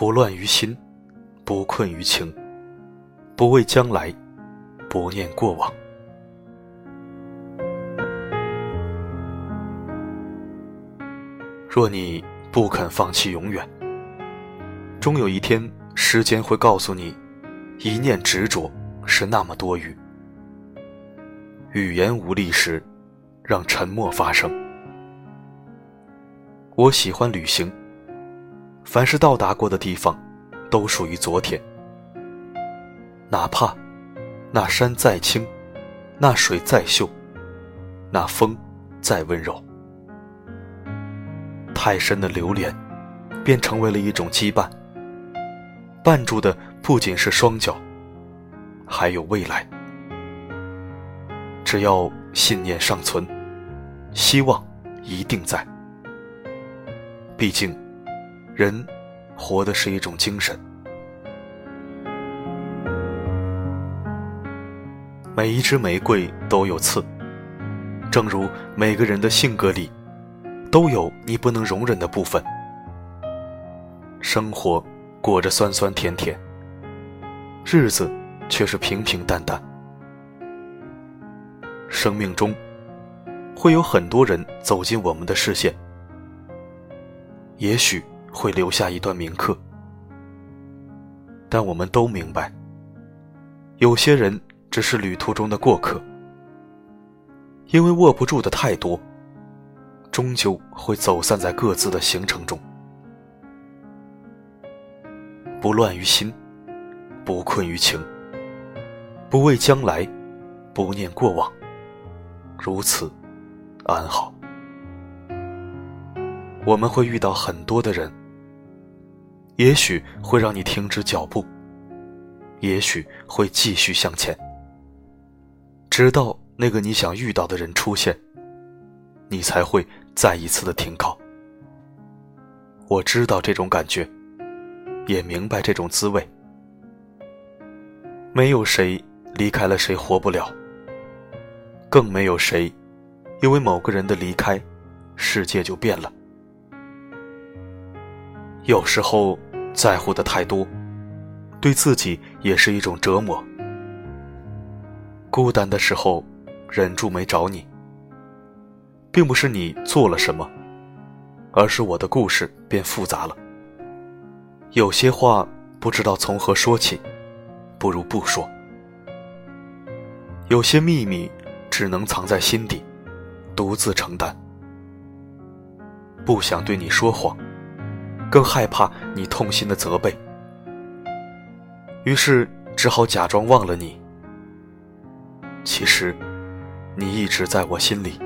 不乱于心，不困于情，不畏将来，不念过往。若你不肯放弃永远，终有一天时间会告诉你，一念执着是那么多余。语言无力时，让沉默发声。我喜欢旅行，凡是到达过的地方都属于昨天，哪怕那山再青，那水再秀，那风再温柔。太深的流连便成为了一种羁绊，绊住的不仅是双脚，还有未来。只要信念尚存，希望一定在。毕竟人活的是一种精神，每一只玫瑰都有刺，正如每个人的性格里都有你不能容忍的部分。生活过着酸酸甜甜，日子却是平平淡淡。生命中会有很多人走进我们的视线，也许会留下一段铭刻，但我们都明白，有些人只是旅途中的过客，因为握不住的太多，终究会走散在各自的行程中。不乱于心，不困于情，不畏将来，不念过往，如此安好。我们会遇到很多的人，也许会让你停止脚步，也许会继续向前，直到那个你想遇到的人出现，你才会再一次的停靠。我知道这种感觉，也明白这种滋味。没有谁离开了谁活不了，更没有谁因为某个人的离开，世界就变了。有时候在乎的太多，对自己也是一种折磨。孤单的时候忍住没找你，并不是你做了什么，而是我的故事变复杂了。有些话不知道从何说起，不如不说。有些秘密只能藏在心底，独自承担。不想对你说谎，更害怕你痛心的责备，于是只好假装忘了你。其实你一直在我心里。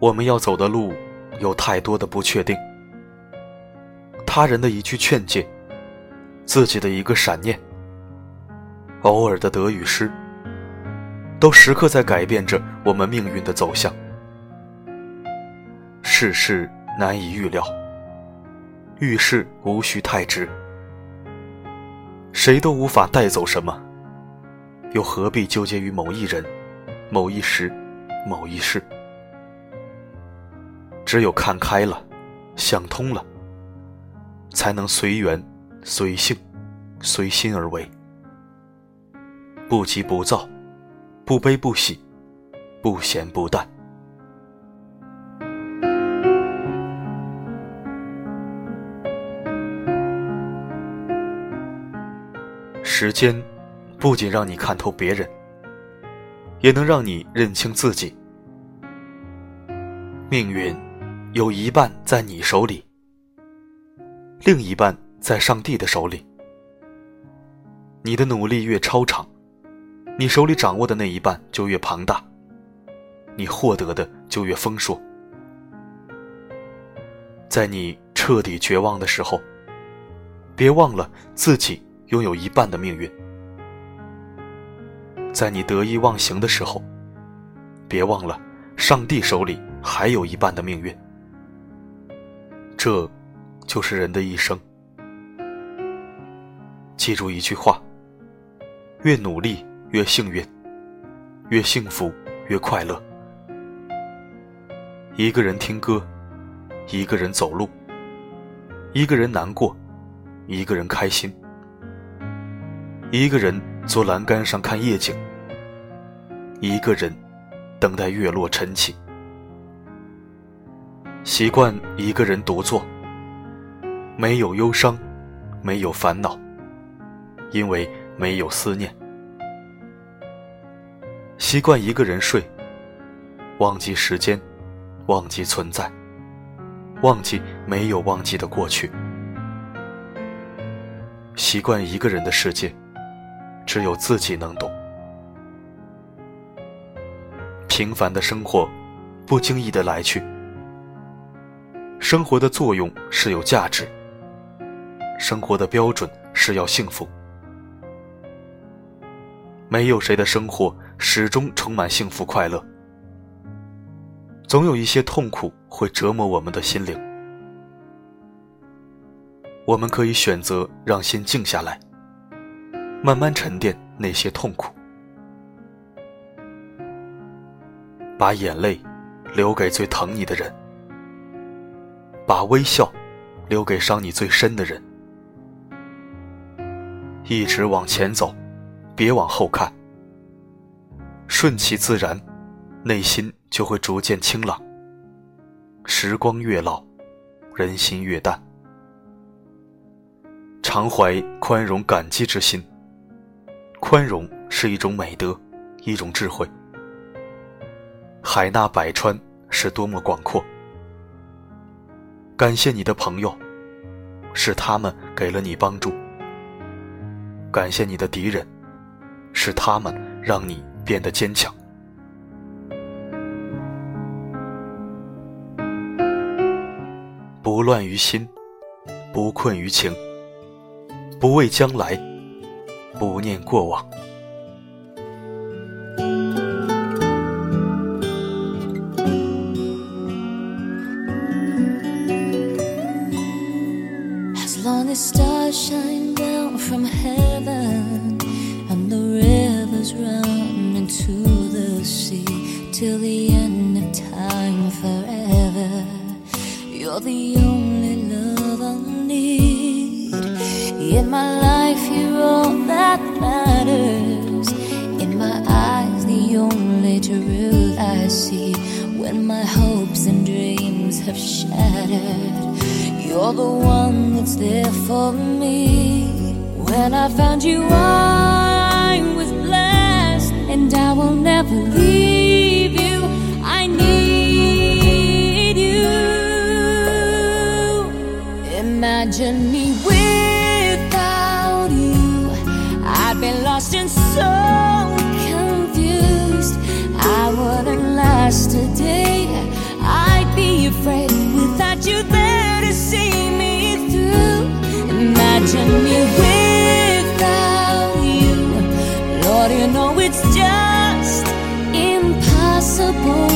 我们要走的路有太多的不确定，他人的一句劝诫，自己的一个闪念，偶尔的得与失，都时刻在改变着我们命运的走向。世事难以预料，遇事无需太直，谁都无法带走什么，又何必纠结于某一人、某一时、某一事？只有看开了，想通了，才能随缘、随性、随心而为，不急不躁，不悲不喜，不咸不淡。时间不仅让你看透别人，也能让你认清自己。命运有一半在你手里，另一半在上帝的手里。你的努力越超常，你手里掌握的那一半就越庞大，你获得的就越丰硕。在你彻底绝望的时候，别忘了自己拥有一半的命运。在你得意忘形的时候，别忘了上帝手里还有一半的命运。这就是人的一生。记住一句话，越努力越幸运，越幸福越快乐。一个人听歌，一个人走路，一个人难过，一个人开心，一个人坐栏杆上看夜景，一个人等待月落晨起。习惯一个人独坐，没有忧伤，没有烦恼，因为没有思念。习惯一个人睡，忘记时间，忘记存在，忘记没有忘记的过去。习惯一个人的世界，只有自己能懂。平凡的生活不经意地来去，生活的作用是有价值，生活的标准是要幸福。没有谁的生活始终充满幸福快乐，总有一些痛苦会折磨我们的心灵。我们可以选择让心静下来，慢慢沉淀那些痛苦，把眼泪留给最疼你的人，把微笑留给伤你最深的人。一直往前走，别往后看，顺其自然，内心就会逐渐清朗。时光越老，人心越淡。常怀宽容感激之心，宽容是一种美德，一种智慧。海纳百川是多么广阔！感谢你的朋友，是他们给了你帮助；感谢你的敌人，是他们让你变得坚强。不乱于心，不困于情，不畏将来，不念过往。The stars shine down from heaven, and the rivers run into the sea, till the end of time forever. You're the only love I need. In my life you're all that matters. In my eyes the only truth I see. When my hopes and dreams have shattered, you're the one that's there for me. When I found you I was blessed, and I will never leave you. I need you. Imagine me without you, I'd be lost and so confused. I wouldn't last a day, I'd be afraid without you there see me through. Imagine me without you, Lord, you know it's just impossible.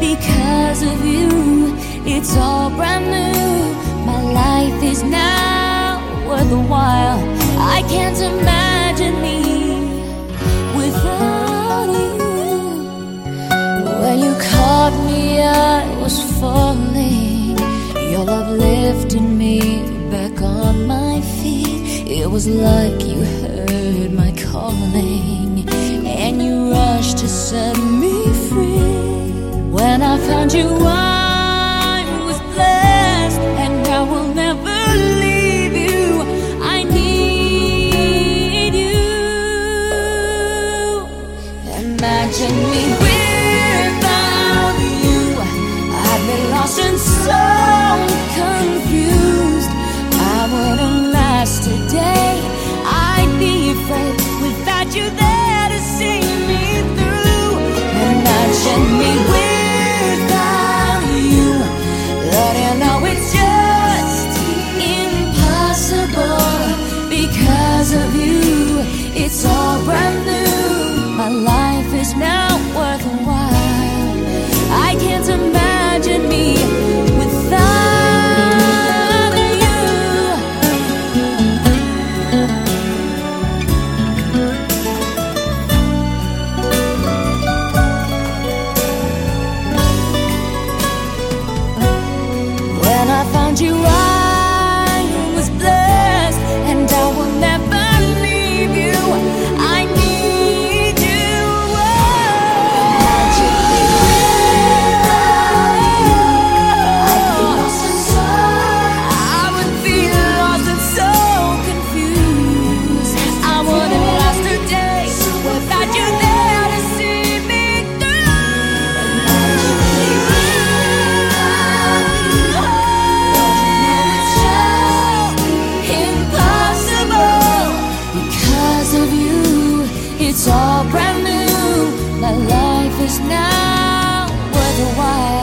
Because of you, it's all brand new. My life is now worthwhile. I can't imagine me without you. When you caught me, I was falling. Your love lifted me back on my feet. It was like you heard my calling, and you rushed to set me free. When I found you I was blessed, and I will never leave you. I need you. Imagine me without you, I've been lost and so confused. I wouldn't last a day, I'd be afraid without you there to see me through. Imagine me without you, Lord, I know it's just impossible. Because of you, it's all brand new. My life is now worthwhile. I can't imagine me without you. It's all brand new. My life is now worth a while.